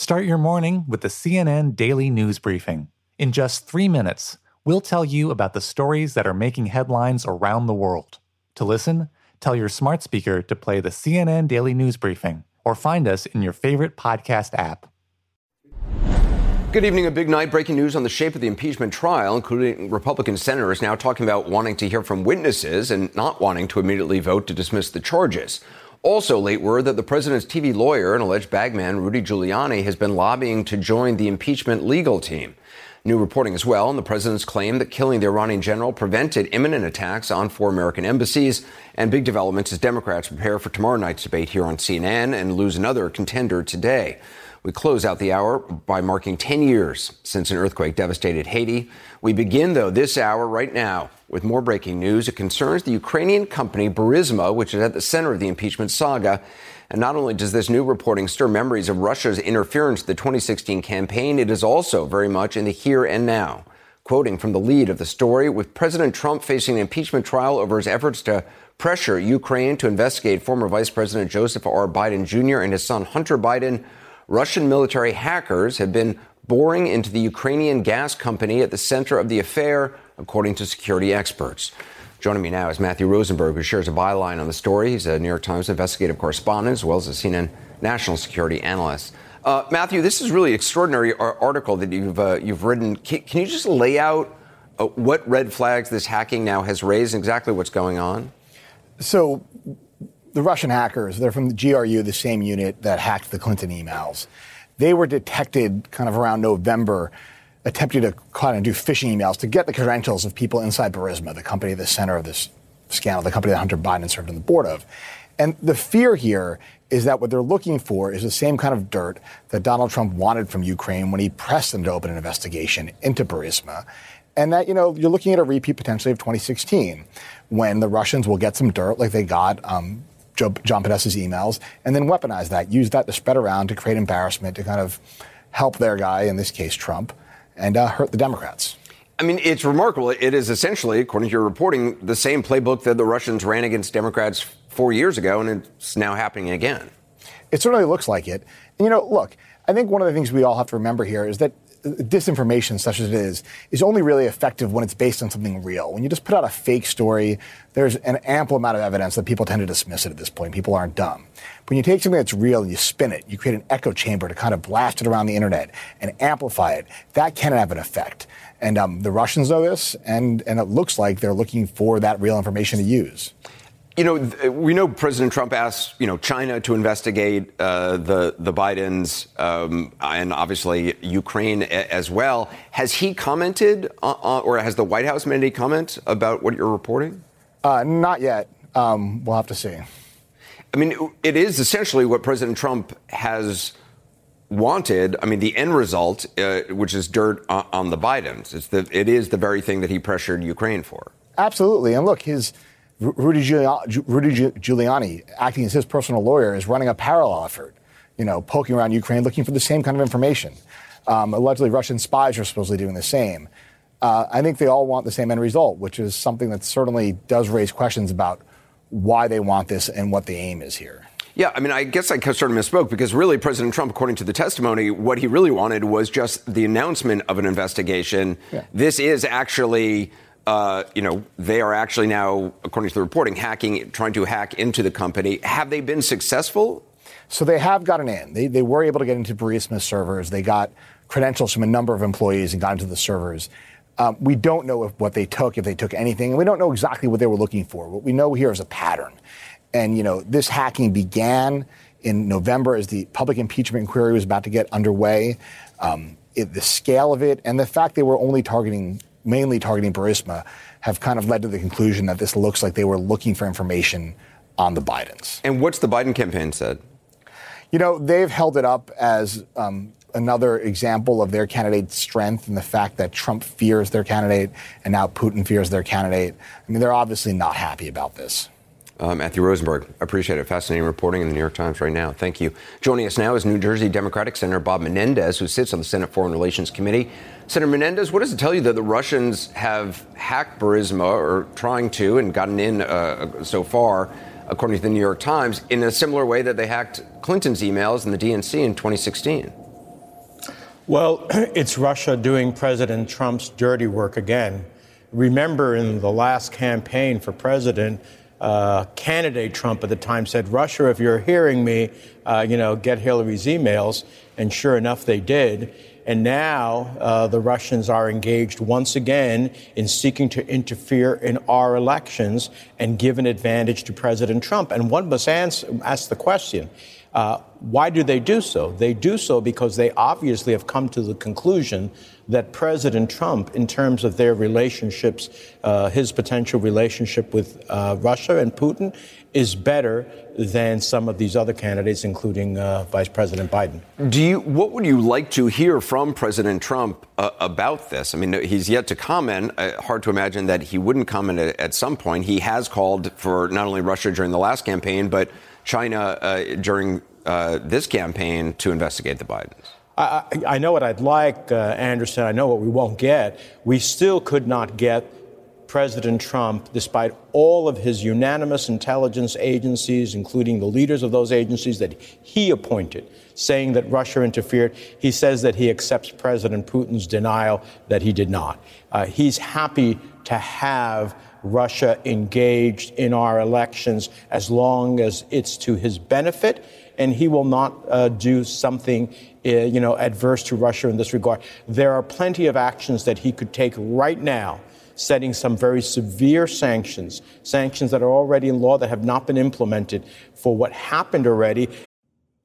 Start your morning with the CNN Daily News Briefing. In just 3 minutes, we'll tell you about the stories that are making headlines around the world. To listen, tell your smart speaker to play the CNN Daily News Briefing or find us in your favorite podcast app. Good evening. A big night. Breaking news on the shape of the impeachment trial, including Republican senators now talking about wanting to hear from witnesses and not wanting to immediately vote to dismiss the charges. Also late word that the president's TV lawyer and alleged bagman Rudy Giuliani has been lobbying to join the impeachment legal team. New reporting as well on the president's claim that killing the Iranian general prevented imminent attacks on four American embassies, and big developments as Democrats prepare for tomorrow night's debate here on CNN and lose another contender today. We close out the hour by marking 10 years since an earthquake devastated Haiti. We begin, though, this hour right now with more breaking news. It concerns the Ukrainian company Burisma, which is at the center of the impeachment saga. And not only does this new reporting stir memories of Russia's interference in the 2016 campaign, it is also very much in the here and now. Quoting from the lead of the story, with President Trump facing an impeachment trial over his efforts to pressure Ukraine to investigate former Vice President Joseph R. Biden Jr. and his son Hunter Biden, Russian military hackers have been boring into the Ukrainian gas company at the center of the affair, according to security experts. Joining me now is Matthew Rosenberg, who shares a byline on the story. He's a New York Times investigative correspondent, as well as a CNN national security analyst. Matthew, this is really extraordinary article that you've written. Can you just lay out what red flags this hacking now has raised and exactly what's going on? So the Russian hackers, they're from the GRU, the same unit that hacked the Clinton emails. They were detected kind of around November, attempting to kind of do phishing emails to get the credentials of people inside Burisma, the company at the center of this scandal, the company that Hunter Biden served on the board of. And the fear here is that what they're looking for is the same kind of dirt that Donald Trump wanted from Ukraine when he pressed them to open an investigation into Burisma. And that, you know, you're looking at a repeat potentially of 2016, when the Russians will get some dirt like they got John Podesta's emails, and then weaponize that, use that to spread around, to create embarrassment, to kind of help their guy, in this case Trump, and hurt the Democrats. I mean, it's remarkable. It is essentially, according to your reporting, the same playbook that the Russians ran against Democrats 4 years ago, and it's now happening again. It certainly looks like it. And, you know, look, I think one of the things we all have to remember here is that disinformation, such as it is only really effective when it's based on something real. When you just put out a fake story, there's an ample amount of evidence that people tend to dismiss it at this point. People aren't dumb. When you take something that's real and you spin it, you create an echo chamber to kind of blast it around the internet and amplify it. That can have an effect. And the Russians know this, and it looks like they're looking for that real information to use. You know, we know President Trump asked, you know, China to investigate the Bidens and obviously Ukraine as well. Has he commented or has the White House made any comment about what you're reporting? Not yet. We'll have to see. I mean, it is essentially what President Trump has wanted. I mean, the end result, which is dirt on the Bidens. It is the very thing that he pressured Ukraine for. Absolutely. And look, Rudy Giuliani, acting as his personal lawyer, is running a parallel effort, you know, poking around Ukraine, looking for the same kind of information. Allegedly, Russian spies are supposedly doing the same. I think they all want the same end result, which is something that certainly does raise questions about why they want this and what the aim is here. Yeah, I mean, I guess I sort of misspoke because really President Trump, according to the testimony, what he really wanted was just the announcement of an investigation. Yeah. This is actually... you know, they are actually now, according to the reporting, trying to hack into the company. Have they been successful? So they have gotten in. They were able to get into Burisma servers. They got credentials from a number of employees and got into the servers. We don't know if they took anything. And we don't know exactly what they were looking for. What we know here is a pattern. And, you know, this hacking began in November as the public impeachment inquiry was about to get underway. The scale of it and the fact they were mainly targeting Burisma, have kind of led to the conclusion that this looks like they were looking for information on the Bidens. And what's the Biden campaign said? You know, they've held it up as another example of their candidate's strength and the fact that Trump fears their candidate and now Putin fears their candidate. I mean, they're obviously not happy about this. Matthew Rosenberg, appreciate it. Fascinating reporting in the New York Times right now. Thank you. Joining us now is New Jersey Democratic Senator Bob Menendez, who sits on the Senate Foreign Relations Committee. Senator Menendez, what does it tell you that the Russians have hacked Burisma or trying to and gotten in so far, according to the New York Times, in a similar way that they hacked Clinton's emails and the DNC in 2016? Well, it's Russia doing President Trump's dirty work again. Remember, in the last campaign for president, candidate Trump at the time said, Russia, if you're hearing me, get Hillary's emails. And sure enough, they did. And now the Russians are engaged once again in seeking to interfere in our elections and give an advantage to President Trump. And one must ask the question, why do they do so? They do so because they obviously have come to the conclusion that President Trump, in terms of their relationships, his potential relationship with Russia and Putin, is better than some of these other candidates, including Vice President Biden. What would you like to hear from President Trump about this? I mean, he's yet to comment. Hard to imagine that he wouldn't comment at some point. He has called for not only Russia during the last campaign, but China during this campaign to investigate the Bidens. I know what I'd like, Anderson. I know what we won't get. We still could not get President Trump, despite all of his unanimous intelligence agencies, including the leaders of those agencies that he appointed, saying that Russia interfered. He says that he accepts President Putin's denial that he did not. He's happy to have Russia engaged in our elections as long as it's to his benefit, and he will not do something adverse to Russia in this regard. There are plenty of actions that he could take right now, setting some very severe sanctions that are already in law that have not been implemented for what happened already.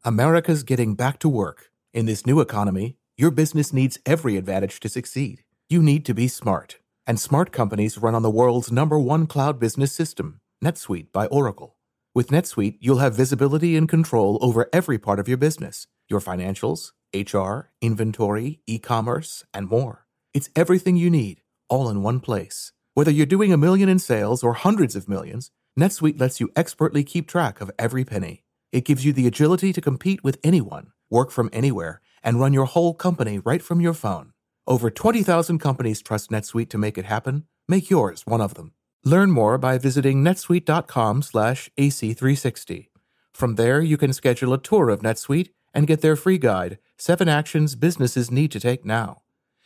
America's getting back to work. In this new economy, your business needs every advantage to succeed. You need to be smart. And smart companies run on the world's #1 cloud business system, NetSuite by Oracle. With NetSuite, you'll have visibility and control over every part of your business, your financials, HR, inventory, e-commerce, and more. It's everything you need, all in one place. Whether you're doing $1 million in sales or hundreds of millions, NetSuite lets you expertly keep track of every penny. It gives you the agility to compete with anyone, work from anywhere, and run your whole company right from your phone. Over 20,000 companies trust NetSuite to make it happen. Make yours one of them. Learn more by visiting netsuite.com/AC360. From there, you can schedule a tour of NetSuite and get their free guide, 7 Actions Businesses Need to Take Now.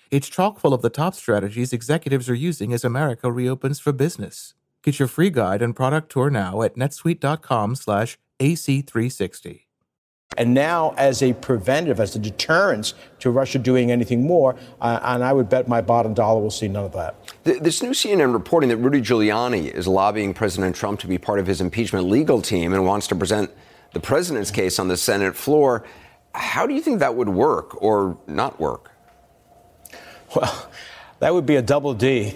It's chock full of the top strategies executives are using as America reopens for business. Get your free guide and product tour now at netsuite.com/AC360. And now, as a preventive, as a deterrence to Russia doing anything more, and I would bet my bottom dollar we'll see none of that. This new CNN reporting that Rudy Giuliani is lobbying President Trump to be part of his impeachment legal team and wants to present the president's case on the Senate floor. How do you think that would work or not work? Well, that would be a double D,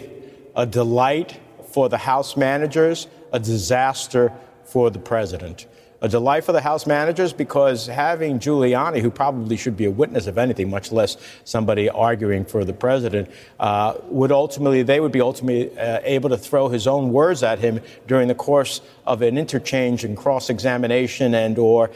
a delight for the House managers, a disaster for the president. A delight for the House managers because having Giuliani, who probably should be a witness of anything, much less somebody arguing for the president, would ultimately able to throw his own words at him during the course of an interchange and cross-examination and or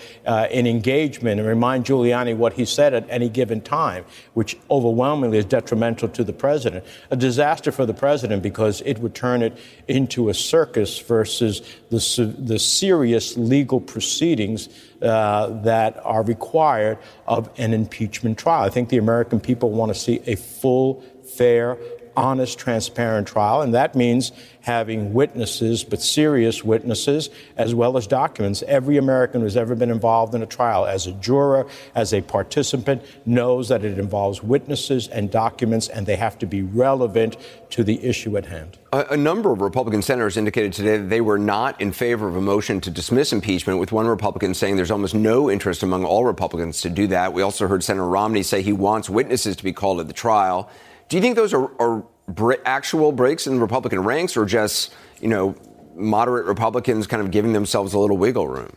in engagement, and remind Giuliani what he said at any given time, which overwhelmingly is detrimental to the president. A disaster for the president because it would turn it into a circus versus the serious legal proceedings that are required of an impeachment trial. I think the American people want to see a full, fair, honest, transparent trial, and that means having witnesses, but serious witnesses, as well as documents. Every American who's ever been involved in a trial, as a juror, as a participant, knows that it involves witnesses and documents, and they have to be relevant to the issue at hand. A number of Republican senators indicated today that they were not in favor of a motion to dismiss impeachment, with one Republican saying there's almost no interest among all Republicans to do that. We also heard Senator Romney say he wants witnesses to be called at the trial. Do you think those are actual breaks in Republican ranks or just, moderate Republicans kind of giving themselves a little wiggle room?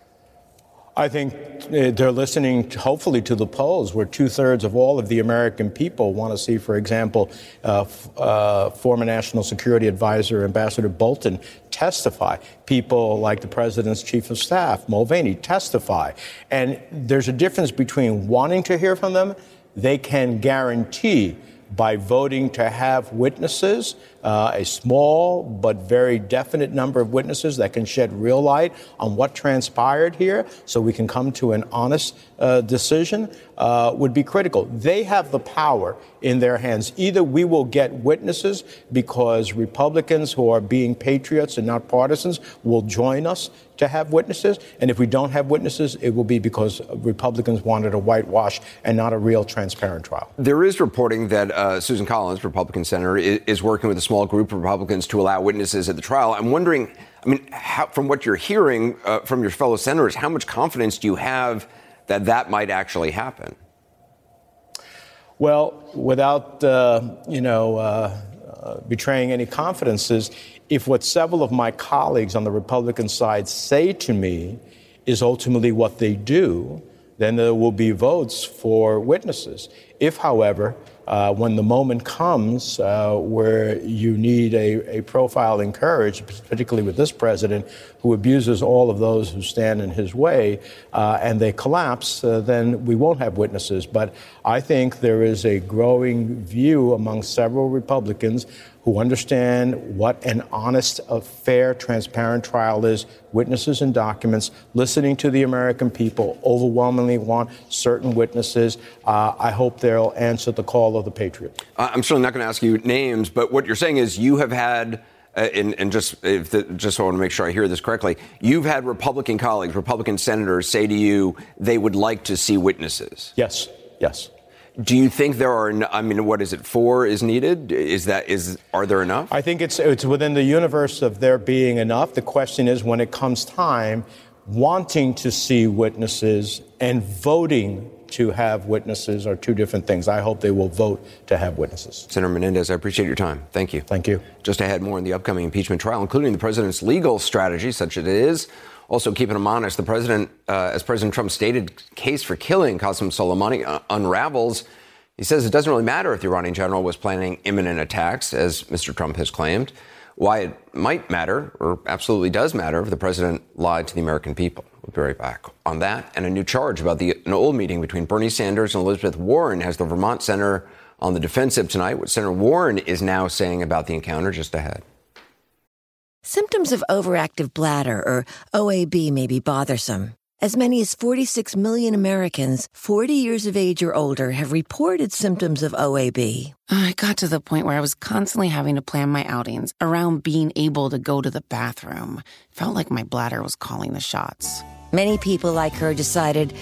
I think they're listening, hopefully, to the polls, where 2/3 of all of the American people want to see, for example, former National Security Advisor Ambassador Bolton testify. People like the president's chief of staff, Mulvaney, testify. And there's a difference between wanting to hear from them. They can guarantee by voting to have witnesses a small but very definite number of witnesses that can shed real light on what transpired here so we can come to an honest decision would be critical. They have the power in their hands. Either we will get witnesses because Republicans who are being patriots and not partisans will join us to have witnesses. And if we don't have witnesses, it will be because Republicans wanted a whitewash and not a real transparent trial. There is reporting that Susan Collins, Republican senator, is working with a small group of Republicans to allow witnesses at the trial. I'm wondering, how, from what you're hearing from your fellow senators, how much confidence do you have that that might actually happen? Well, without, betraying any confidences, if what several of my colleagues on the Republican side say to me is ultimately what they do, then there will be votes for witnesses. If, however, when the moment comes where you need a profile encouraged, particularly with this president who abuses all of those who stand in his way and they collapse, then we won't have witnesses. But I think there is a growing view among several Republicans who understand what an honest, fair, transparent trial is, witnesses and documents, listening to the American people, overwhelmingly want certain witnesses. I hope they'll answer the call of the patriot. I'm certainly not going to ask you names, but what you're saying is you have had, I want to make sure I hear this correctly, you've had Republican colleagues, Republican senators say to you they would like to see witnesses. Yes. Do you think there are? What is it? 4 is needed. Are there enough? I think it's within the universe of there being enough. The question is, when it comes time, wanting to see witnesses and voting to have witnesses are two different things. I hope they will vote to have witnesses. Senator Menendez, I appreciate your time. Thank you. Thank you. Just ahead, more on the upcoming impeachment trial, including the president's legal strategy, such as it is. Also, keeping him honest, the president, as President Trump stated, case for killing Qasem Soleimani unravels. He says it doesn't really matter if the Iranian general was planning imminent attacks, as Mr. Trump has claimed. Why it might matter, or absolutely does matter, if the president lied to the American people. We'll be right back on that. And a new charge about an old meeting between Bernie Sanders and Elizabeth Warren has the Vermont Senator on the defensive tonight. What Senator Warren is now saying about the encounter, just ahead. Symptoms of overactive bladder, or OAB, may be bothersome. As many as 46 million Americans 40 years of age or older have reported symptoms of OAB. I got to the point where I was constantly having to plan my outings around being able to go to the bathroom. Felt like my bladder was calling the shots. Many people like her decided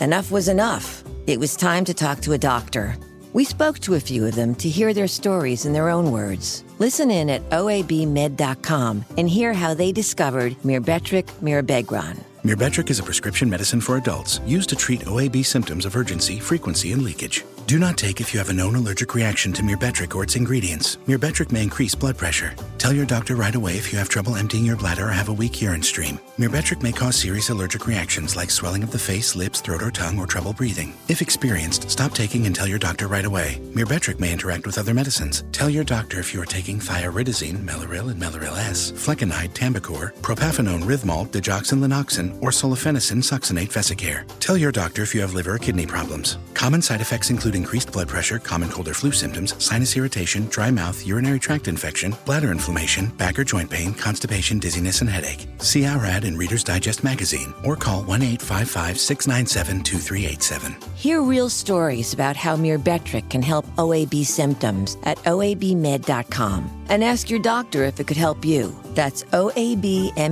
enough was enough. It was time to talk to a doctor. We spoke to a few of them to hear their stories in their own words. Listen in at OABmed.com and hear how they discovered Myrbetriq Mirabegron. Myrbetriq is a prescription medicine for adults used to treat OAB symptoms of urgency, frequency, and leakage. Do not take if you have a known allergic reaction to Myrbetriq or its ingredients. Myrbetriq may increase blood pressure. Tell your doctor right away if you have trouble emptying your bladder or have a weak urine stream. Myrbetriq may cause serious allergic reactions like swelling of the face, lips, throat, or tongue, or trouble breathing. If experienced, stop taking and tell your doctor right away. Myrbetriq may interact with other medicines. Tell your doctor if you are taking thioridazine, Melaril and Melaril S, flecainide, Tambicor, propafenone, Rhythmol, digoxin, Linoxin, or sulfenacin, succinate, Vesicare. Tell your doctor if you have liver or kidney problems. Common side effects include increased blood pressure, common cold or flu symptoms, sinus irritation, dry mouth, urinary tract infection, bladder inflammation, back or joint pain, constipation, dizziness, and headache. See our ad in Reader's Digest magazine or call 1-855-697-2387. Hear real stories about how Myrbetriq can help OAB symptoms at OABmed.com and ask your doctor if it could help you. That's OABmed.com.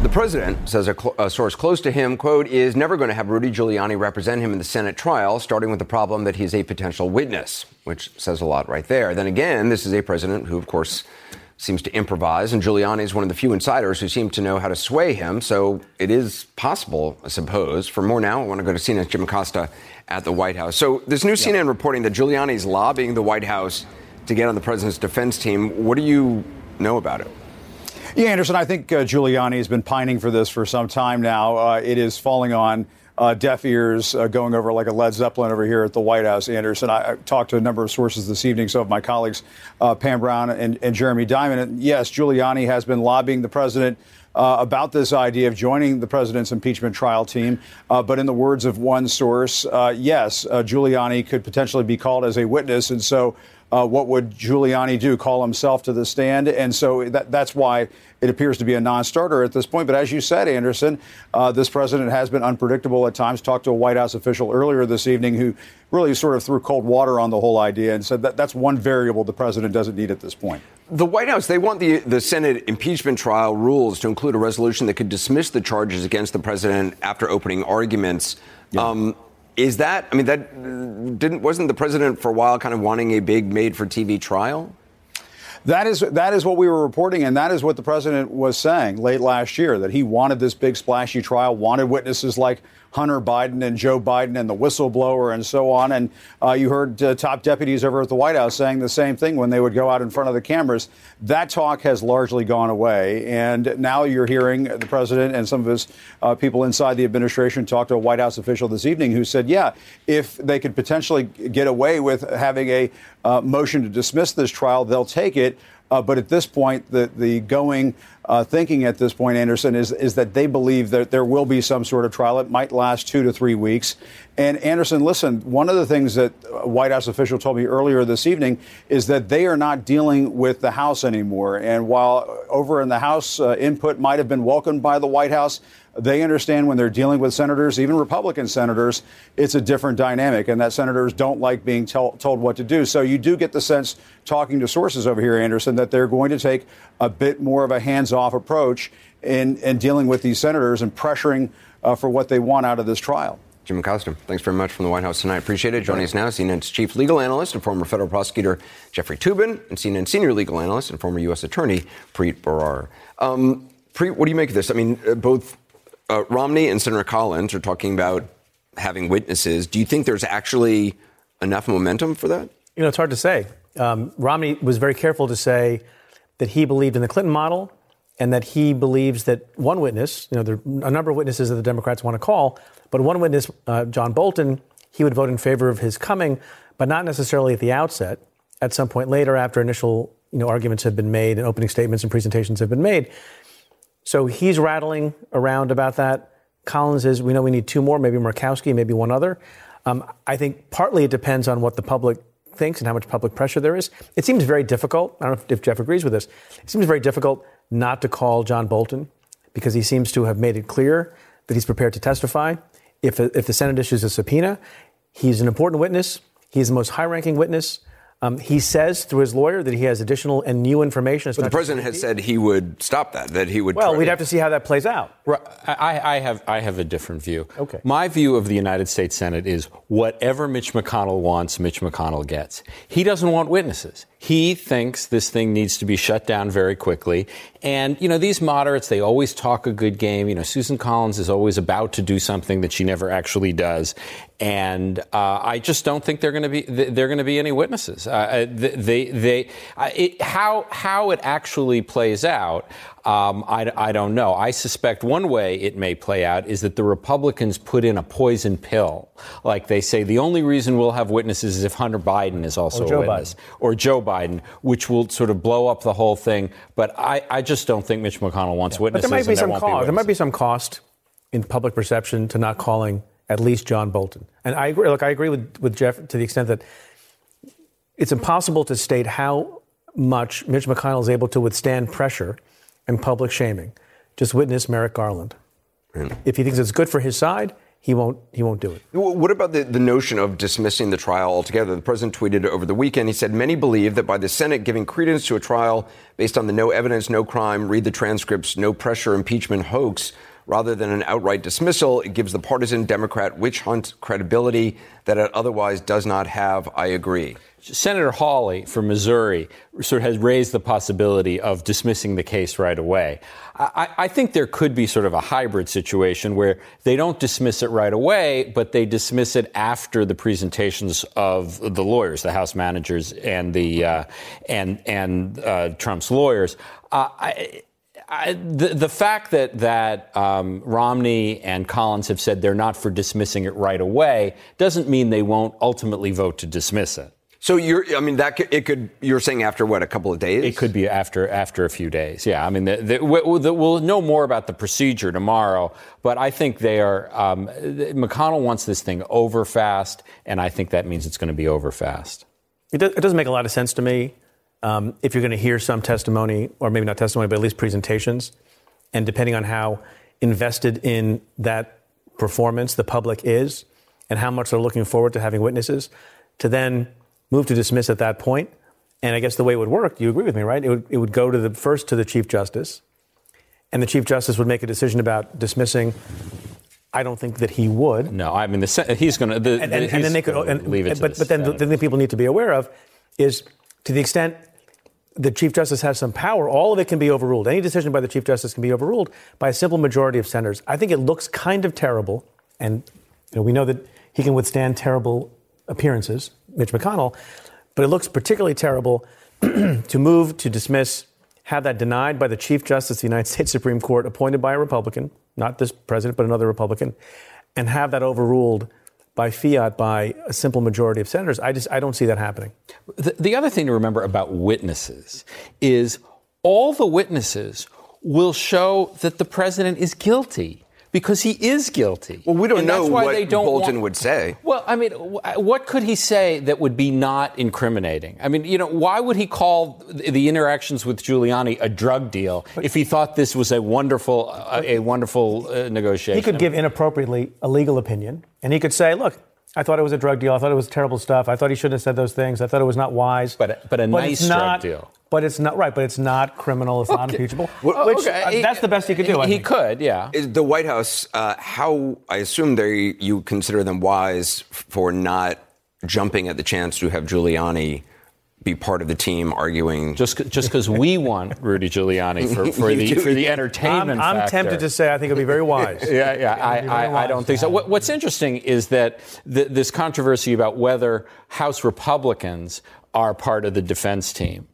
The president says a source close to him, quote, is never going to have Rudy Giuliani represent him in the Senate trial, starting with the problem that he's a potential witness, which says a lot right there. Then again, this is a president who, of course, seems to improvise, and Giuliani is one of the few insiders who seem to know how to sway him. So it is possible, I suppose. For more now, I want to go to CNN's Jim Acosta at the White House. So there's new CNN reporting that Giuliani's lobbying the White House to get on the president's defense team. What do you know about it? Yeah, Anderson, I think Giuliani has been pining for this for some time now. It is falling on deaf ears going over like a Led Zeppelin over here at the White House, Anderson. I talked to a number of sources this evening, some of my colleagues, Pam Brown and Jeremy Diamond. And yes, Giuliani has been lobbying the president about this idea of joining the president's impeachment trial team. But in the words of one source, yes, Giuliani could potentially be called as a witness. And so what would Giuliani do? Call himself to the stand? And so that's why it appears to be a non-starter at this point. But as you said, Anderson, this president has been unpredictable at times. Talked to a White House official earlier this evening who really sort of threw cold water on the whole idea and said that that's one variable the president doesn't need at this point. The White House, they want the Senate impeachment trial rules to include a resolution that could dismiss the charges against the president after opening arguments. Yeah. Wasn't the president for a while kind of wanting a big made-for-TV trial? That is what we were reporting, and that is what the president was saying late last year, that he wanted this big splashy trial, wanted witnesses like Hunter Biden and Joe Biden and the whistleblower and so on. And you heard top deputies over at the White House saying the same thing when they would go out in front of the cameras. That talk has largely gone away. And now you're hearing the president and some of his people inside the administration talk to a White House official this evening who said, yeah, if they could potentially get away with having a motion to dismiss this trial, they'll take it. But at this point, the thinking at this point, Anderson, is that they believe that there will be some sort of trial. It might last 2 to 3 weeks. And Anderson, listen, one of the things that a White House official told me earlier this evening is that they are not dealing with the House anymore. And while over in the House, input might have been welcomed by the White House, they understand when they're dealing with senators, even Republican senators, it's a different dynamic and that senators don't like being told what to do. So you do get the sense, talking to sources over here, Anderson, that they're going to take a bit more of a hands-off approach in dealing with these senators and pressuring for what they want out of this trial. Jim Acosta, thanks very much from the White House tonight. Appreciate it. Joining us now, CNN's chief legal analyst and former federal prosecutor Jeffrey Toobin, and CNN senior legal analyst and former U.S. attorney Preet Bharara. Preet, what do you make of this? I mean, both Romney and Senator Collins are talking about having witnesses. Do you think there's actually enough momentum for that? You know, it's hard to say. Romney was very careful to say that he believed in the Clinton model and that he believes that one witness, you know, there are a number of witnesses that the Democrats want to call, but one witness, John Bolton, he would vote in favor of his coming, but not necessarily at the outset, at some point later after initial, you know, arguments have been made and opening statements and presentations have been made. So he's rattling around about that. Collins is, we know we need two more, maybe Murkowski, maybe one other. I think partly it depends on what the public thinks and how much public pressure there is. It seems very difficult. I don't know if Jeff agrees with this. It seems very difficult not to call John Bolton because he seems to have made it clear that he's prepared to testify. If the Senate issues a subpoena, he's an important witness. He's the most high-ranking witness. He says through his lawyer that he has additional and new information. But the president has said he would stop that he would. Well, we'd have to see how that plays out. Right. I have a different view. Okay. My view of the United States Senate is whatever Mitch McConnell wants, Mitch McConnell gets. He doesn't want witnesses. He thinks this thing needs to be shut down very quickly. And, you know, these moderates, they always talk a good game. You know, Susan Collins is always about to do something that she never actually does. And I just don't think they're going to be any witnesses. How it actually plays out, I don't know. I suspect one way it may play out is that the Republicans put in a poison pill. Like they say, the only reason we'll have witnesses is if Hunter Biden is also a witness. Or Joe Biden, which will sort of blow up the whole thing. But I just don't think Mitch McConnell wants witnesses. But there might be some cost. There might be some cost in public perception to not calling at least John Bolton. And I agree. Look, I agree with Jeff to the extent that it's impossible to state how much Mitch McConnell is able to withstand pressure and public shaming. Just witness Merrick Garland. Mm. If he thinks it's good for his side, he won't do it. What about the notion of dismissing the trial altogether? The president tweeted over the weekend. He said many believe that by the Senate giving credence to a trial based on the no evidence, no crime, read the transcripts, no pressure impeachment hoax, rather than an outright dismissal, it gives the partisan Democrat witch hunt credibility that it otherwise does not have. I agree. Senator Hawley from Missouri sort of has raised the possibility of dismissing the case right away. I think there could be sort of a hybrid situation where they don't dismiss it right away, but they dismiss it after the presentations of the lawyers, the House managers and Trump's lawyers. The fact that Romney and Collins have said they're not for dismissing it right away doesn't mean they won't ultimately vote to dismiss it. So you're saying after what, a couple of days? It could be after a few days. Yeah, I mean, we'll know more about the procedure tomorrow, but I think they are. McConnell wants this thing over fast, and I think that means it's going to be over fast. It doesn't make a lot of sense to me. If you're going to hear some testimony, or maybe not testimony, but at least presentations, and depending on how invested in that performance the public is, and how much they're looking forward to having witnesses, to then move to dismiss at that point. And I guess the way it would work, you agree with me, right? It would go to the Chief Justice, and the Chief Justice would make a decision about dismissing. I don't think that he would. No, I mean, he's going to... And then they could leave it to the Senate. But then the thing people need to be aware of is, to the extent the Chief Justice has some power, all of it can be overruled. Any decision by the Chief Justice can be overruled by a simple majority of senators. I think it looks kind of terrible, and we know that he can withstand terrible appearances, Mitch McConnell, but it looks particularly terrible to move to dismiss, have that denied by the Chief Justice of the United States Supreme Court, appointed by a Republican, not this president, but another Republican, and have that overruled by fiat by a simple majority of senators. I don't see that happening. The other thing to remember about witnesses is all the witnesses will show that the president is guilty, because he is guilty. Well, we don't know what Bolton would say. Well, I mean, what could he say that would be not incriminating? I mean, why would he call the interactions with Giuliani a drug deal if he thought this was a wonderful negotiation? He could give inappropriately a legal opinion, and he could say, look, I thought it was a drug deal. I thought it was terrible stuff. I thought he shouldn't have said those things. I thought it was not wise. But a nice drug deal. But it's not right. But it's not criminal. It's not impeachable. That's the best he could do. I think he could. Is the White House, how I assume you consider them wise for not jumping at the chance to have Giuliani be part of the team arguing. Just because we want Rudy Giuliani for the entertainment I'm tempted to say I think it'll be very wise. Yeah. I don't think so. What's interesting is that this controversy about whether House Republicans are part of the defense team.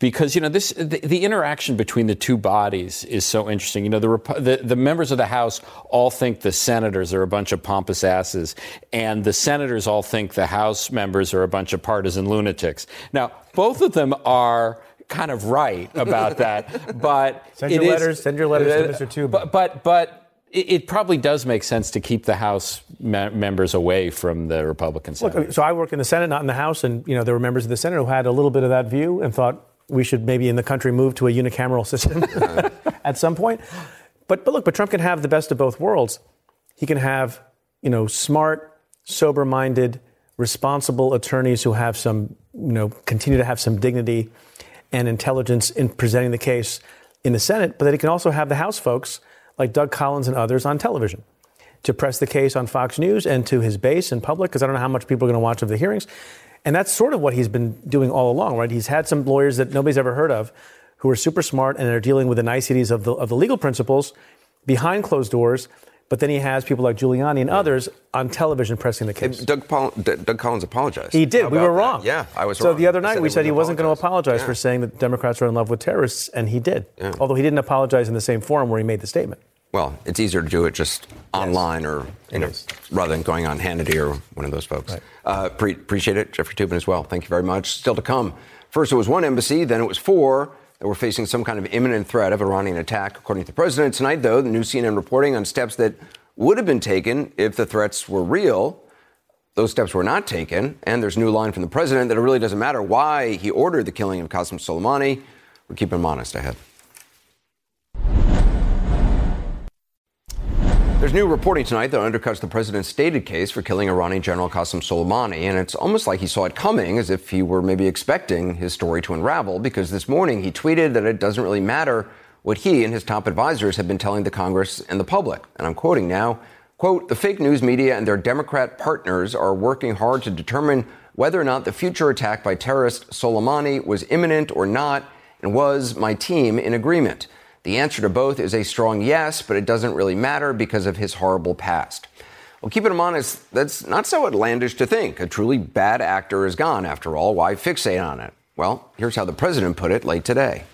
Because, the interaction between the two bodies is so interesting. The members of the House all think the senators are a bunch of pompous asses, and the senators all think the House members are a bunch of partisan lunatics. Now, both of them are kind of right about that, but send your letters to Mr. Toobin. But it probably does make sense to keep the House members away from the Republican side. Look, so I work in the Senate, not in the House, and there were members of the Senate who had a little bit of that view and thought we should maybe in the country move to a unicameral system at some point. But Trump can have the best of both worlds. He can have, smart, sober-minded, responsible attorneys who have some, continue to have some dignity and intelligence in presenting the case in the Senate, but then he can also have the House folks like Doug Collins and others on television to press the case on Fox News and to his base in public, because I don't know how much people are going to watch of the hearings. And that's sort of what he's been doing all along, right? He's had some lawyers that nobody's ever heard of who are super smart and are dealing with the niceties of the legal principles behind closed doors. But then he has people like Giuliani and others on television pressing the case. Doug Collins apologized. He did. We were wrong. That? Yeah, I was wrong. So the other night we said he wasn't going to apologize for saying that Democrats are in love with terrorists, and he did. Yeah. Although he didn't apologize in the same forum where he made the statement. Well, it's easier to do it just online or rather than going on Hannity or one of those folks. Right. Appreciate it. Jeffrey Toobin as well. Thank you very much. Still to come. First, it was one embassy. Then it was four. That were facing some kind of imminent threat of Iranian attack. According to the president tonight, though, the new CNN reporting on steps that would have been taken if the threats were real. Those steps were not taken. And there's a new line from the president that it really doesn't matter why he ordered the killing of Qasem Soleimani. We're keeping him honest ahead. There's new reporting tonight that undercuts the president's stated case for killing Irani General Qasem Soleimani, and it's almost like he saw it coming, as if he were maybe expecting his story to unravel, because this morning he tweeted that it doesn't really matter what he and his top advisors have been telling the Congress and the public. And I'm quoting now, quote, "The fake news media and their Democrat partners are working hard to determine whether or not the future attack by terrorist Soleimani was imminent or not, and was my team in agreement? The answer to both is a strong yes, but it doesn't really matter because of his horrible past." Well, keeping him honest, that's not so outlandish to think. A truly bad actor is gone, after all. Why fixate on it? Well, here's how the president put it late today.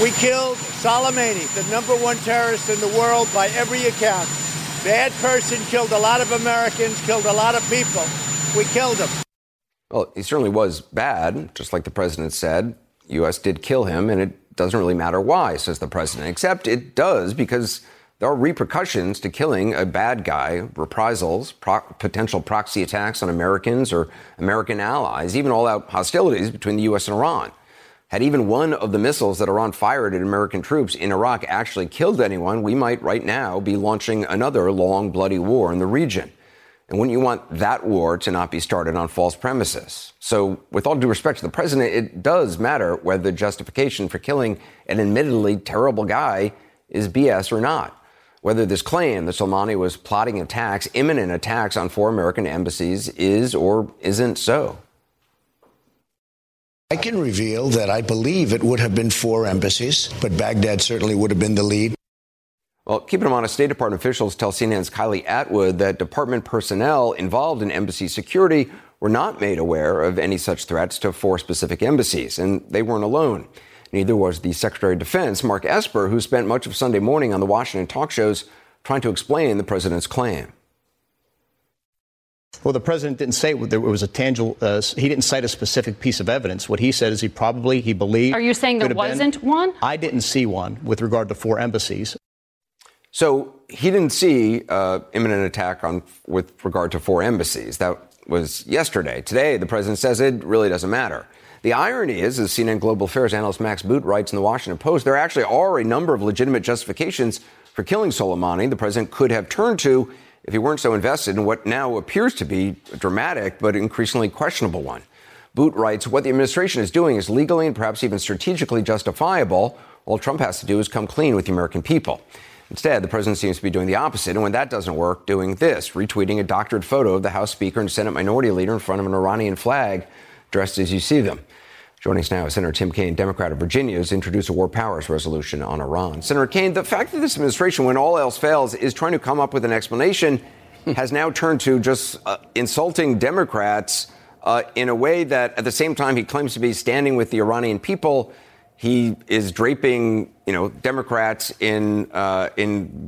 We killed Soleimani, the #1 terrorist in the world by every account. Bad person, killed a lot of Americans, killed a lot of people. We killed him. Well, he certainly was bad, just like the president said. U.S. did kill him, and it doesn't really matter why, says the president, except it does because there are repercussions to killing a bad guy, reprisals, potential proxy attacks on Americans or American allies, even all-out hostilities between the U.S. and Iran. Had even one of the missiles that Iran fired at American troops in Iraq actually killed anyone, we might right now be launching another long, bloody war in the region. And wouldn't you want that war to not be started on false premises? So with all due respect to the president, it does matter whether the justification for killing an admittedly terrible guy is BS or not. Whether this claim that Soleimani was plotting attacks, imminent attacks on four American embassies is or isn't so. I can reveal that I believe it would have been four embassies, but Baghdad certainly would have been the lead. Well, keeping them honest, State Department officials tell CNN's Kylie Atwood that department personnel involved in embassy security were not made aware of any such threats to four specific embassies, and they weren't alone. Neither was the Secretary of Defense, Mark Esper, who spent much of Sunday morning on the Washington talk shows trying to explain the president's claim. Well, the president didn't say there was a tangible, he didn't cite a specific piece of evidence. What he said is he believed. Are you saying there wasn't one? I didn't see one with regard to four embassies. So he didn't see imminent attack on with regard to four embassies. That was yesterday. Today, the president says it really doesn't matter. The irony is, as CNN Global Affairs analyst Max Boot writes in the Washington Post, there actually are a number of legitimate justifications for killing Soleimani the president could have turned to if he weren't so invested in what now appears to be a dramatic but increasingly questionable one. Boot writes, what the administration is doing is legally and perhaps even strategically justifiable. All Trump has to do is come clean with the American people. Instead, the president seems to be doing the opposite. And when that doesn't work, doing this, retweeting a doctored photo of the House Speaker and Senate Minority Leader in front of an Iranian flag dressed as you see them. Joining us now is Senator Tim Kaine, Democrat of Virginia, who's introduced a war powers resolution on Iran. Senator Kaine, the fact that this administration, when all else fails, is trying to come up with an explanation has now turned to just insulting Democrats in a way that at the same time he claims to be standing with the Iranian people. He is draping, Democrats in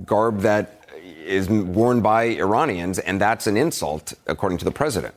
garb that is worn by Iranians. And that's an insult, according to the president.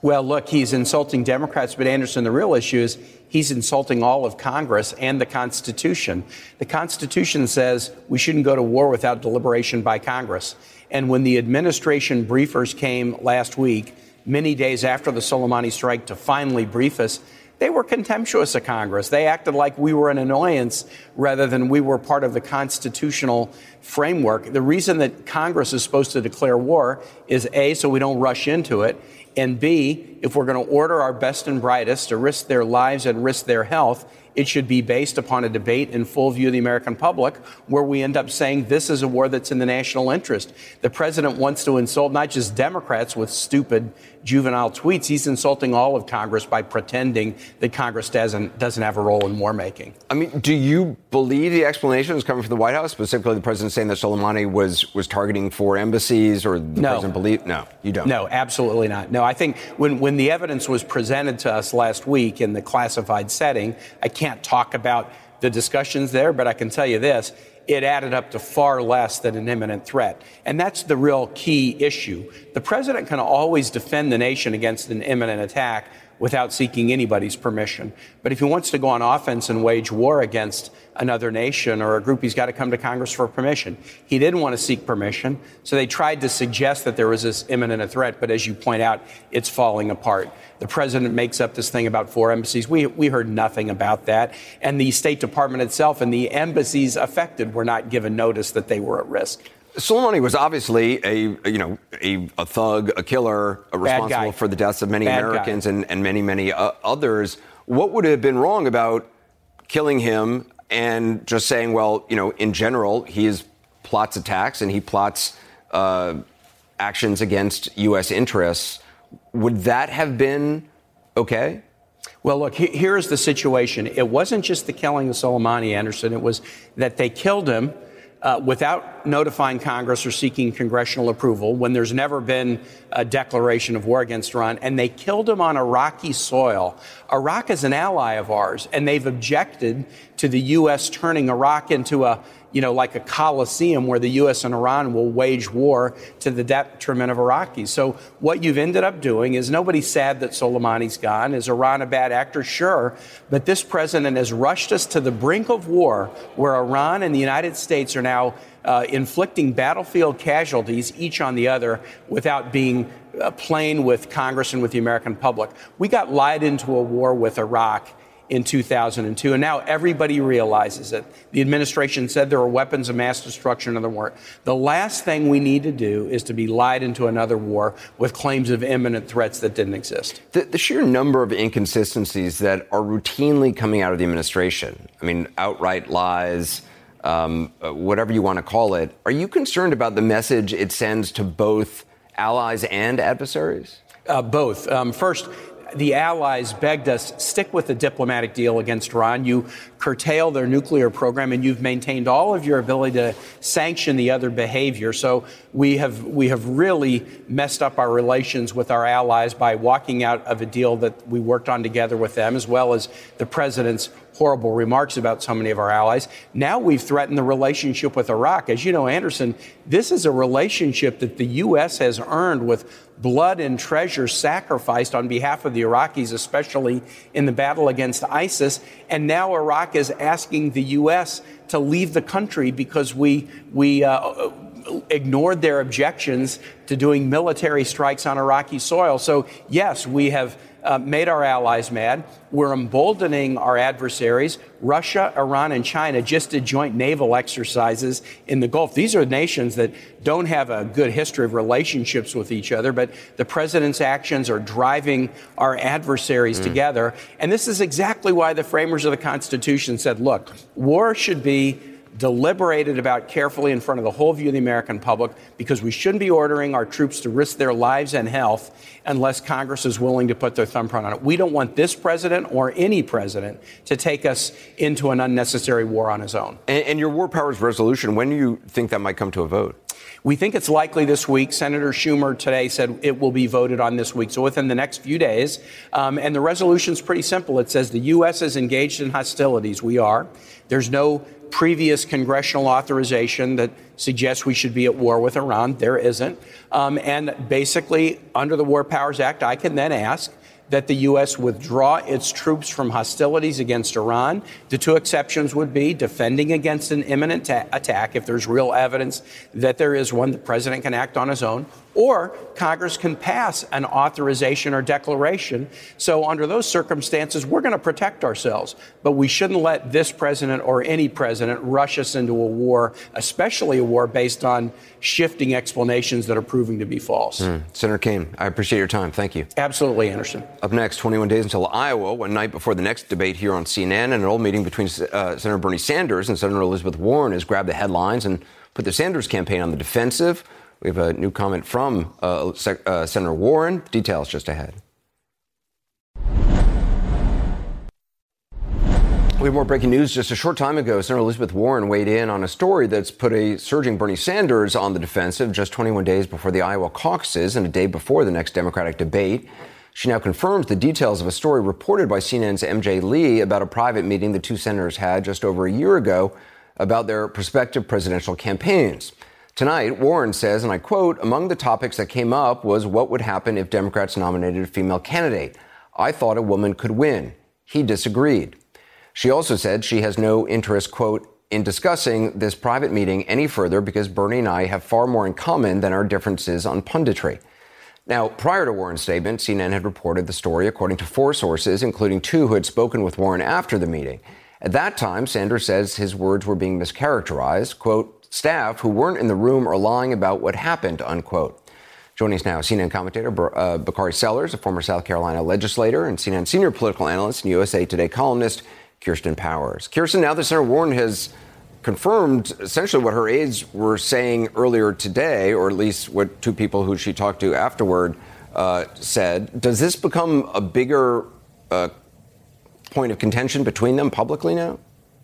Well, look, he's insulting Democrats, but Anderson, the real issue is he's insulting all of Congress and the Constitution. The Constitution says we shouldn't go to war without deliberation by Congress. And when the administration briefers came last week, many days after the Soleimani strike, to finally brief us, they were contemptuous of Congress. They acted like we were an annoyance rather than we were part of the constitutional framework. The reason that Congress is supposed to declare war is, A, so we don't rush into it, and B, if we're going to order our best and brightest to risk their lives and risk their health, it should be based upon a debate in full view of the American public where we end up saying this is a war that's in the national interest. The president wants to insult not just Democrats with stupid juvenile tweets. He's insulting all of Congress by pretending that Congress doesn't have a role in war making. I mean, do you believe the explanations coming from the White House, specifically the president saying that Soleimani was targeting four embassies or the president believed? No, you don't. No, absolutely not. No, I think when the evidence was presented to us last week in the classified setting, I can't talk about the discussions there, but I can tell you this, it added up to far less than an imminent threat. And that's the real key issue. The president can always defend the nation against an imminent attack without seeking anybody's permission. But if he wants to go on offense and wage war against another nation or a group, he's got to come to Congress for permission. He didn't want to seek permission, so they tried to suggest that there was this imminent threat, but as you point out, it's falling apart. The president makes up this thing about four embassies. We heard nothing about that. And the State Department itself and the embassies affected were not given notice that they were at risk. Soleimani was obviously a thug, a killer, responsible for the deaths of many Americans and many others. What would have been wrong about killing him and just saying, well, in general, he plots attacks and he plots actions against U.S. interests? Would that have been okay? Well, look, here is the situation. It wasn't just the killing of Soleimani, Anderson. It was that they killed him. without notifying Congress or seeking congressional approval when there's never been a declaration of war against Iran. And they killed him on Iraqi soil. Iraq is an ally of ours, and they've objected to the U.S. turning Iraq into a, you know, like a coliseum where the U.S. and Iran will wage war to the detriment of Iraqis. So what you've ended up doing is nobody's sad that Soleimani's gone. Is Iran a bad actor? Sure. But this president has rushed us to the brink of war where Iran and the United States are now inflicting battlefield casualties, each on the other, without being plain with Congress and with the American public. We got lied into a war with Iraq in 2002, and now everybody realizes it. The administration said there were weapons of mass destruction, and there weren't. The last thing we need to do is to be lied into another war with claims of imminent threats that didn't exist. The sheer number of inconsistencies that are routinely coming out of the administration, I mean, outright lies, whatever you want to call it, are you concerned about the message it sends to both allies and adversaries? Both. First, the allies begged us, stick with the diplomatic deal against Iran. You curtail their nuclear program, and you've maintained all of your ability to sanction the other behavior. So we have really messed up our relations with our allies by walking out of a deal that we worked on together with them, as well as the president's horrible remarks about so many of our allies. Now we've threatened the relationship with Iraq. As you know, Anderson, this is a relationship that the U.S. has earned with blood and treasure sacrificed on behalf of the Iraqis, especially in the battle against ISIS. And now Iraq is asking the U.S. to leave the country because we ignored their objections to doing military strikes on Iraqi soil. So, yes, we have made our allies mad. We're emboldening our adversaries. Russia, Iran, and China just did joint naval exercises in the Gulf. These are nations that don't have a good history of relationships with each other, but the president's actions are driving our adversaries together. And this is exactly why the framers of the Constitution said, look, war should be deliberated about carefully in front of the whole view of the American public, because we shouldn't be ordering our troops to risk their lives and health unless Congress is willing to put their thumbprint on it. We don't want this president or any president to take us into an unnecessary war on his own. And your war powers resolution, when do you think that might come to a vote? We think it's likely this week. Senator Schumer today said it will be voted on this week, so within the next few days. And the resolution's pretty simple. It says the U.S. is engaged in hostilities. We are. There's no previous congressional authorization that suggests we should be at war with Iran. There isn't. And basically, under the War Powers Act, I can then ask that the U.S. withdraw its troops from hostilities against Iran. The two exceptions would be defending against an imminent attack, if there's real evidence that there is one, the president can act on his own, or Congress can pass an authorization or declaration. So under those circumstances, we're going to protect ourselves. But we shouldn't let this president or any president rush us into a war, especially a war based on shifting explanations that are proving to be false. Senator Kaine, I appreciate your time. Thank you. Absolutely, Anderson. Up next, 21 days until Iowa, one night before the next debate here on CNN, an old meeting between Senator Bernie Sanders and Senator Elizabeth Warren has grabbed the headlines and put the Sanders campaign on the defensive. We have a new comment from Senator Warren. Details just ahead. We have more breaking news. Just a short time ago, Senator Elizabeth Warren weighed in on a story that's put a surging Bernie Sanders on the defensive just 21 days before the Iowa caucuses and a day before the next Democratic debate. She now confirms the details of a story reported by CNN's MJ Lee about a private meeting the two senators had just over a year ago about their prospective presidential campaigns. Tonight, Warren says, and I quote, "Among the topics that came up was what would happen if Democrats nominated a female candidate. I thought a woman could win. He disagreed." She also said she has no interest, quote, "in discussing this private meeting any further because Bernie and I have far more in common than our differences on punditry." Now, prior to Warren's statement, CNN had reported the story according to four sources, including two who had spoken with Warren after the meeting. At that time, Sanders says his words were being mischaracterized, quote, "staff who weren't in the room are lying about what happened," unquote. Joining us now, CNN commentator Bakari Sellers, a former South Carolina legislator, and CNN senior political analyst and USA Today columnist Kirsten Powers. Kirsten, now that Senator Warren has confirmed essentially what her aides were saying earlier today, or at least what two people who she talked to afterward said, does this become a bigger point of contention between them publicly now?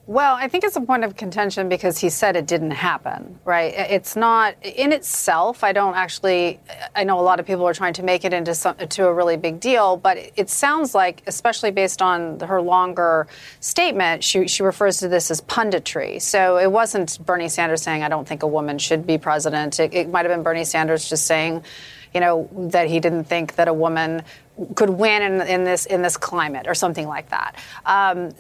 Well, I think it's a point of contention because he said it didn't happen, right? It's not in itself. I know a lot of people are trying to make it into to a really big deal, but it sounds like, especially based on her longer statement, she refers to this as punditry. So it wasn't Bernie Sanders saying, I don't think a woman should be president. It might have been Bernie Sanders just saying, you know, that he didn't think that a woman could win in this climate or something like that. But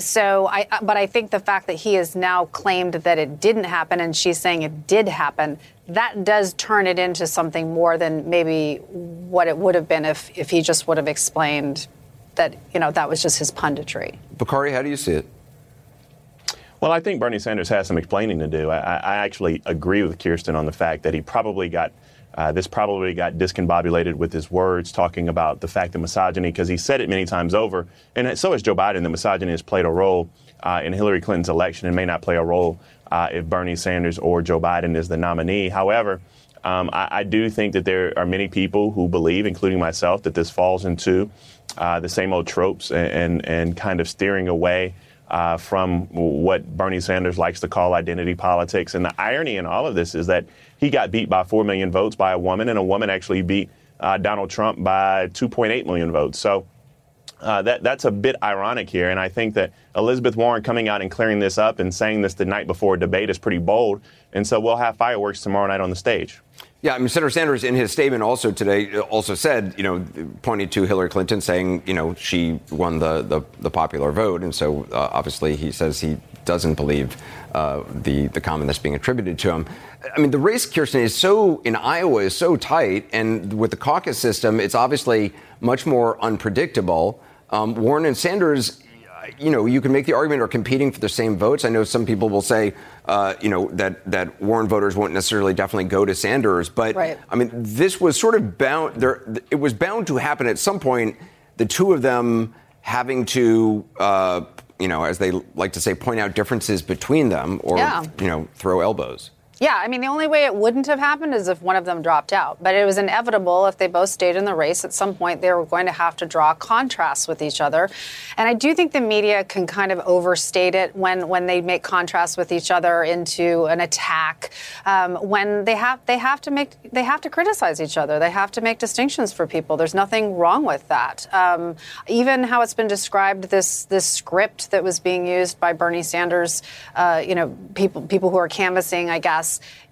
I think the fact that he has now claimed that it didn't happen and she's saying it did happen, that does turn it into something more than maybe what it would have been if he just would have explained that, you know, that was just his punditry. Bakari, how do you see it? Well, I think Bernie Sanders has some explaining to do. I actually agree with Kirsten on the fact that he probably got this discombobulated with his words, talking about the fact that misogyny, because he said it many times over, and so has Joe Biden, that misogyny has played a role in Hillary Clinton's election and may not play a role if Bernie Sanders or Joe Biden is the nominee. However, I do think that there are many people who believe, including myself, that this falls into the same old tropes and kind of steering away from what Bernie Sanders likes to call identity politics. And the irony in all of this is that he got beat by 4 million votes by a woman, and a woman actually beat Donald Trump by 2.8 million votes. So that's a bit ironic here. And I think that Elizabeth Warren coming out and clearing this up and saying this the night before a debate is pretty bold. And so we'll have fireworks tomorrow night on the stage. Yeah, I mean, Senator Sanders in his statement also today also said, you know, pointed to Hillary Clinton saying, you know, she won the popular vote. And so obviously he says he doesn't believe the comment that's being attributed to him. I mean, the race, Kirsten, in Iowa is so tight. And with the caucus system, it's obviously much more unpredictable. Warren and Sanders, you know, you can make the argument are competing for the same votes. I know some people will say, you know, that Warren voters won't necessarily definitely go to Sanders. But right. I mean, this was sort of bound there. It was bound to happen at some point. The two of them having to, you know, as they like to say, point out differences between them or, you know, throw elbows. Yeah, I mean, the only way it wouldn't have happened is if one of them dropped out. But it was inevitable if they both stayed in the race. At some point, they were going to have to draw contrasts with each other. And I do think the media can kind of overstate it when they make contrasts with each other into an attack. When they have to criticize each other. They have to make distinctions for people. There's nothing wrong with that. Even how it's been described, this script that was being used by Bernie Sanders, you know, people who are canvassing, I guess.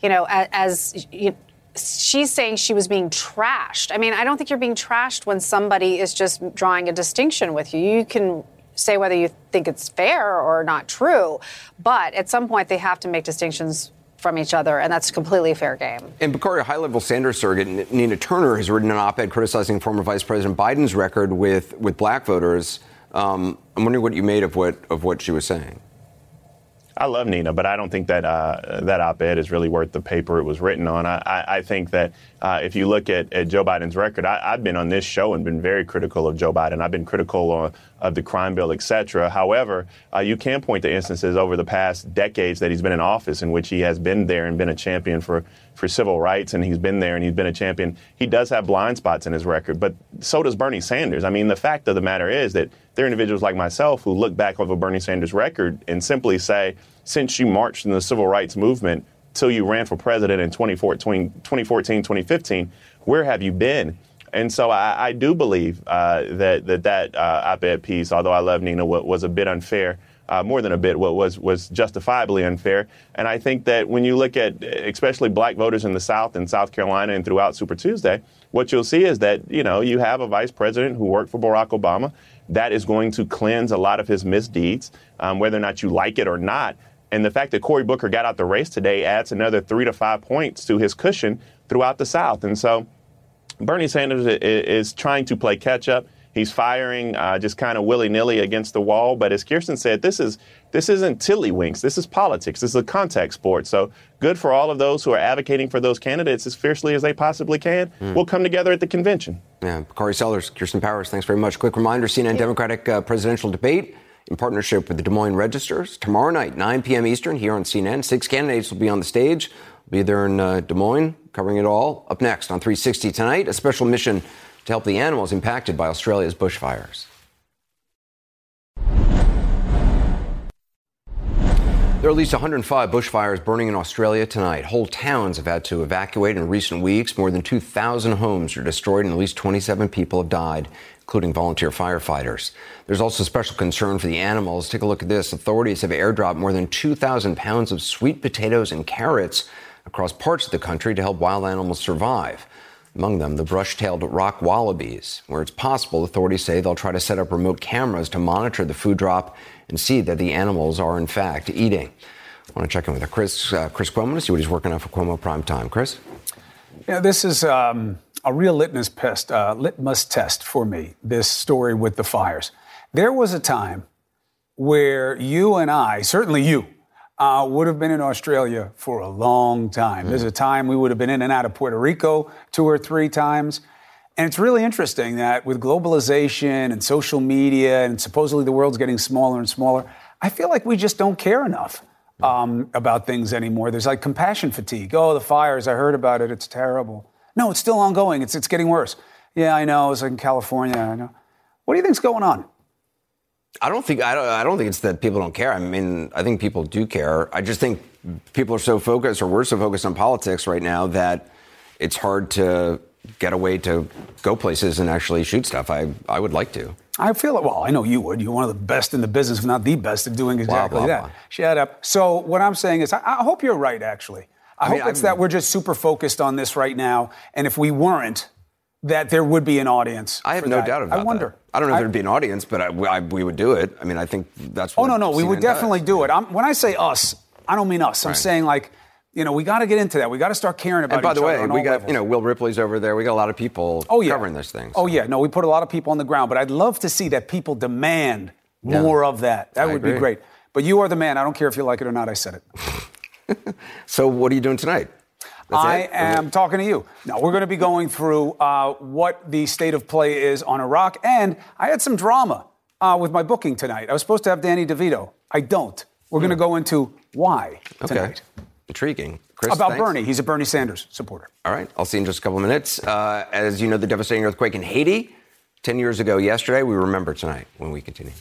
You know, as you, she's saying she was being trashed. I mean, I don't think you're being trashed when somebody is just drawing a distinction with you. You can say whether you think it's fair or not true, but at some point they have to make distinctions from each other, and that's a completely fair game. And Bakari, high-level Sanders surrogate Nina Turner has written an op-ed criticizing former Vice President Biden's record with black voters. I'm wondering what you made of what she was saying. I love Nina, but I don't think that that op-ed is really worth the paper it was written on. I think that if you look at Joe Biden's record, I've been on this show and been very critical of Joe Biden. I've been critical of the crime bill, et cetera. However, you can point to instances over the past decades that he's been in office in which he has been there and been a champion for civil rights, and he's been there and he's been a champion. He does have blind spots in his record, but so does Bernie Sanders. I mean, the fact of the matter is that there are individuals like myself who look back over Bernie Sanders' record and simply say, since you marched in the civil rights movement till you ran for president in 2015, where have you been? And so I do believe that op-ed piece, although I love Nina, was a bit unfair. More than a bit, what was justifiably unfair. And I think that when you look at especially black voters in the South and South Carolina and throughout Super Tuesday, what you'll see is that, you know, you have a vice president who worked for Barack Obama. That is going to cleanse a lot of his misdeeds, whether or not you like it or not. And the fact that Cory Booker got out the race today adds another 3 to 5 points to his cushion throughout the South. And so Bernie Sanders is trying to play catch up. He's firing just kind of willy-nilly against the wall. But as Kirsten said, this isn't tiddlywinks. This is politics. This is a contact sport. So good for all of those who are advocating for those candidates as fiercely as they possibly can. We'll come together at the convention. Yeah, Bakari Sellers, Kirsten Powers, thanks very much. Quick reminder, CNN Democratic presidential debate in partnership with the Des Moines Registers. Tomorrow night, 9 p.m. Eastern, here on CNN. 6 candidates will be on the stage. We'll be there in Des Moines, covering it all. Up next on 360 Tonight, a special mission to help the animals impacted by Australia's bushfires. There are at least 105 bushfires burning in Australia tonight. Whole towns have had to evacuate in recent weeks. More than 2,000 homes are destroyed and at least 27 people have died, including volunteer firefighters. There's also special concern for the animals. Take a look at this. Authorities have airdropped more than 2,000 pounds of sweet potatoes and carrots across parts of the country to help wild animals survive. Among them, the brush-tailed rock wallabies. Where it's possible, authorities say they'll try to set up remote cameras to monitor the food drop and see that the animals are, in fact, eating. I want to check in with Chris Cuomo to see what he's working on for Cuomo Primetime. Chris? Yeah, this is a real litmus test for me, this story with the fires. There was a time where you and I, certainly you, would have been in Australia for a long time. There's a time we would have been in and out of Puerto Rico 2 or 3 times. And it's really interesting that with globalization and social media and supposedly the world's getting smaller and smaller, I feel like we just don't care enough about things anymore. There's like compassion fatigue. Oh, the fires, I heard about it. It's terrible. No, it's still ongoing. It's getting worse. Yeah, I know. It's like in California. I know. What do you think's going on? I don't think it's that people don't care. I mean, I think people do care. I just think people are so focused, or we're so focused on politics right now, that it's hard to get away to go places and actually shoot stuff. I would like to. I feel it. Well, I know you would. You're one of the best in the business, if not the best, at doing exactly that. Shut up. So what I'm saying is, I hope you're right, actually. I hope that we're just super focused on this right now. And if we weren't, that there would be an audience. I have no doubt about that. I wonder. I don't know if there'd be an audience, but we would do it. I mean, I think that's what CNN we would definitely do it. When I say us, I don't mean us. Right. I'm saying, like, you know, we got to get into that. We got to start caring about each other. And by the way, we got, you know, Will Ripley's over there. We got a lot of people covering this thing. So. Oh, yeah. No, we put a lot of people on the ground. But I'd love to see that people demand more of that. That would be great. But you are the man. I don't care if you like it or not. I said it. So what are you doing tonight? I am talking to you. Now, we're going to be going through what the state of play is on Iraq. And I had some drama with my booking tonight. I was supposed to have Danny DeVito. I don't. We're going to go into why tonight. Okay. Intriguing. Chris, about thanks. Bernie. He's a Bernie Sanders supporter. All right. I'll see you in just a couple of minutes. As you know, the devastating earthquake in Haiti 10 years ago yesterday. We remember tonight when we continue.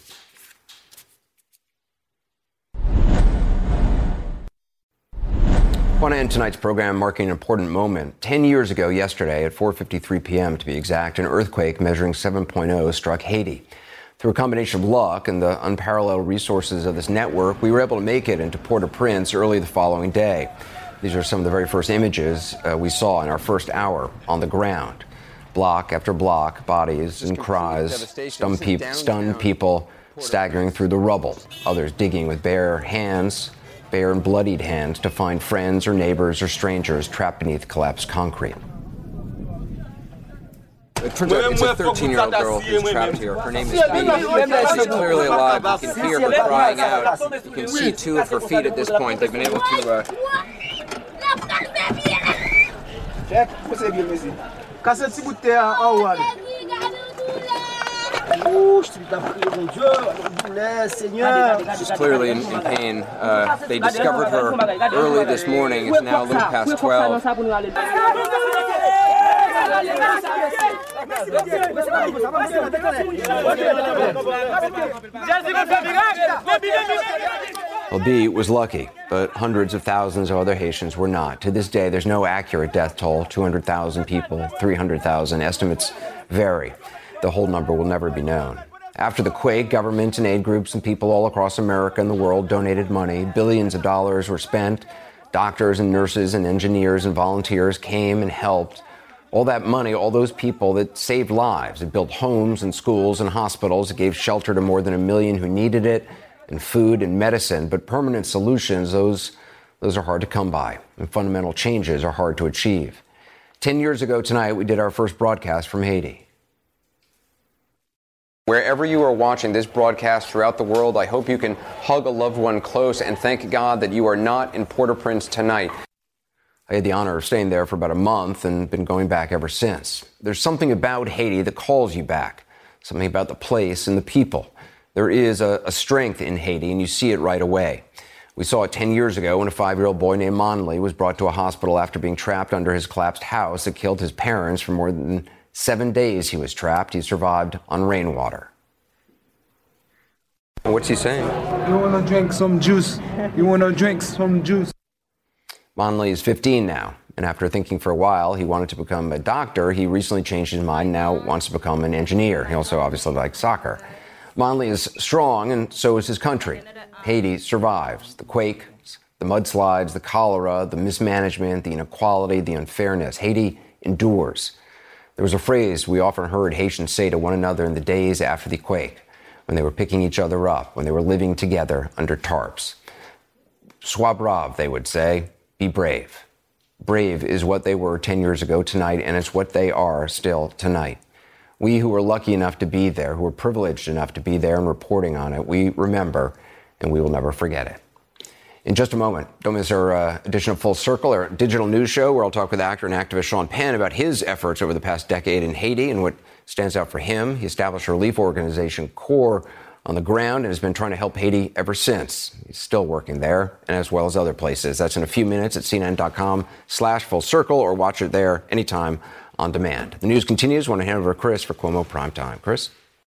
I want to end tonight's program marking an important moment. 10 years ago yesterday at 4:53 p.m. to be exact, an earthquake measuring 7.0 struck Haiti. Through a combination of luck and the unparalleled resources of this network, we were able to make it into Port-au-Prince early the following day. These are some of the very first images we saw in our first hour on the ground. Block after block, bodies and cries, stunned people staggering through the rubble, others digging with bare and bloodied hands to find friends or neighbors or strangers trapped beneath collapsed concrete. It turns out it's a 13-year-old girl who's trapped here. Her name is Nina. She's clearly alive. You can hear her crying out. You can see 2 of her feet at this point. They've been able to... She's clearly in pain. They discovered her early this morning. It's now a little past 12. Well, B was lucky, but hundreds of thousands of other Haitians were not. To this day, there's no accurate death toll. 200,000 people, 300,000. Estimates vary. The whole number will never be known. After the quake, governments and aid groups and people all across America and the world donated money. Billions of dollars were spent. Doctors and nurses and engineers and volunteers came and helped. All that money, all those people, that saved lives. It built homes and schools and hospitals. It gave shelter to more than 1 million who needed it, and food and medicine. But permanent solutions, those are hard to come by. And fundamental changes are hard to achieve. 10 years ago tonight, we did our first broadcast from Haiti. Wherever you are watching this broadcast throughout the world, I hope you can hug a loved one close and thank God that you are not in Port-au-Prince tonight. I had the honor of staying there for about a month and been going back ever since. There's something about Haiti that calls you back, something about the place and the people. There is a strength in Haiti, and you see it right away. We saw it 10 years ago when a 5-year-old boy named Monley was brought to a hospital after being trapped under his collapsed house that killed his parents for more than 7 days he was trapped. He survived on rainwater. What's he saying? You want to drink some juice? You want to drink some juice? Monley is 15 now, and after thinking for a while he wanted to become a doctor, he recently changed his mind, now wants to become an engineer. He also obviously likes soccer. Monley is strong, and so is his country. Haiti survives the quakes, the mudslides, the cholera, the mismanagement, the inequality, the unfairness. Haiti endures. There was a phrase we often heard Haitians say to one another in the days after the quake, when they were picking each other up, when they were living together under tarps. Sois brave, they would say. Be brave. Brave is what they were 10 years ago tonight, and it's what they are still tonight. We who were lucky enough to be there, who were privileged enough to be there and reporting on it, we remember, and we will never forget it. In just a moment, don't miss our edition of Full Circle, our digital news show, where I'll talk with actor and activist Sean Penn about his efforts over the past decade in Haiti and what stands out for him. He established a relief organization, CORE, on the ground and has been trying to help Haiti ever since. He's still working there, and as well as other places. That's in a few minutes at CNN.com/Full Circle, or watch it there anytime on demand. The news continues. I want to hand over to Chris for Cuomo Primetime. Chris?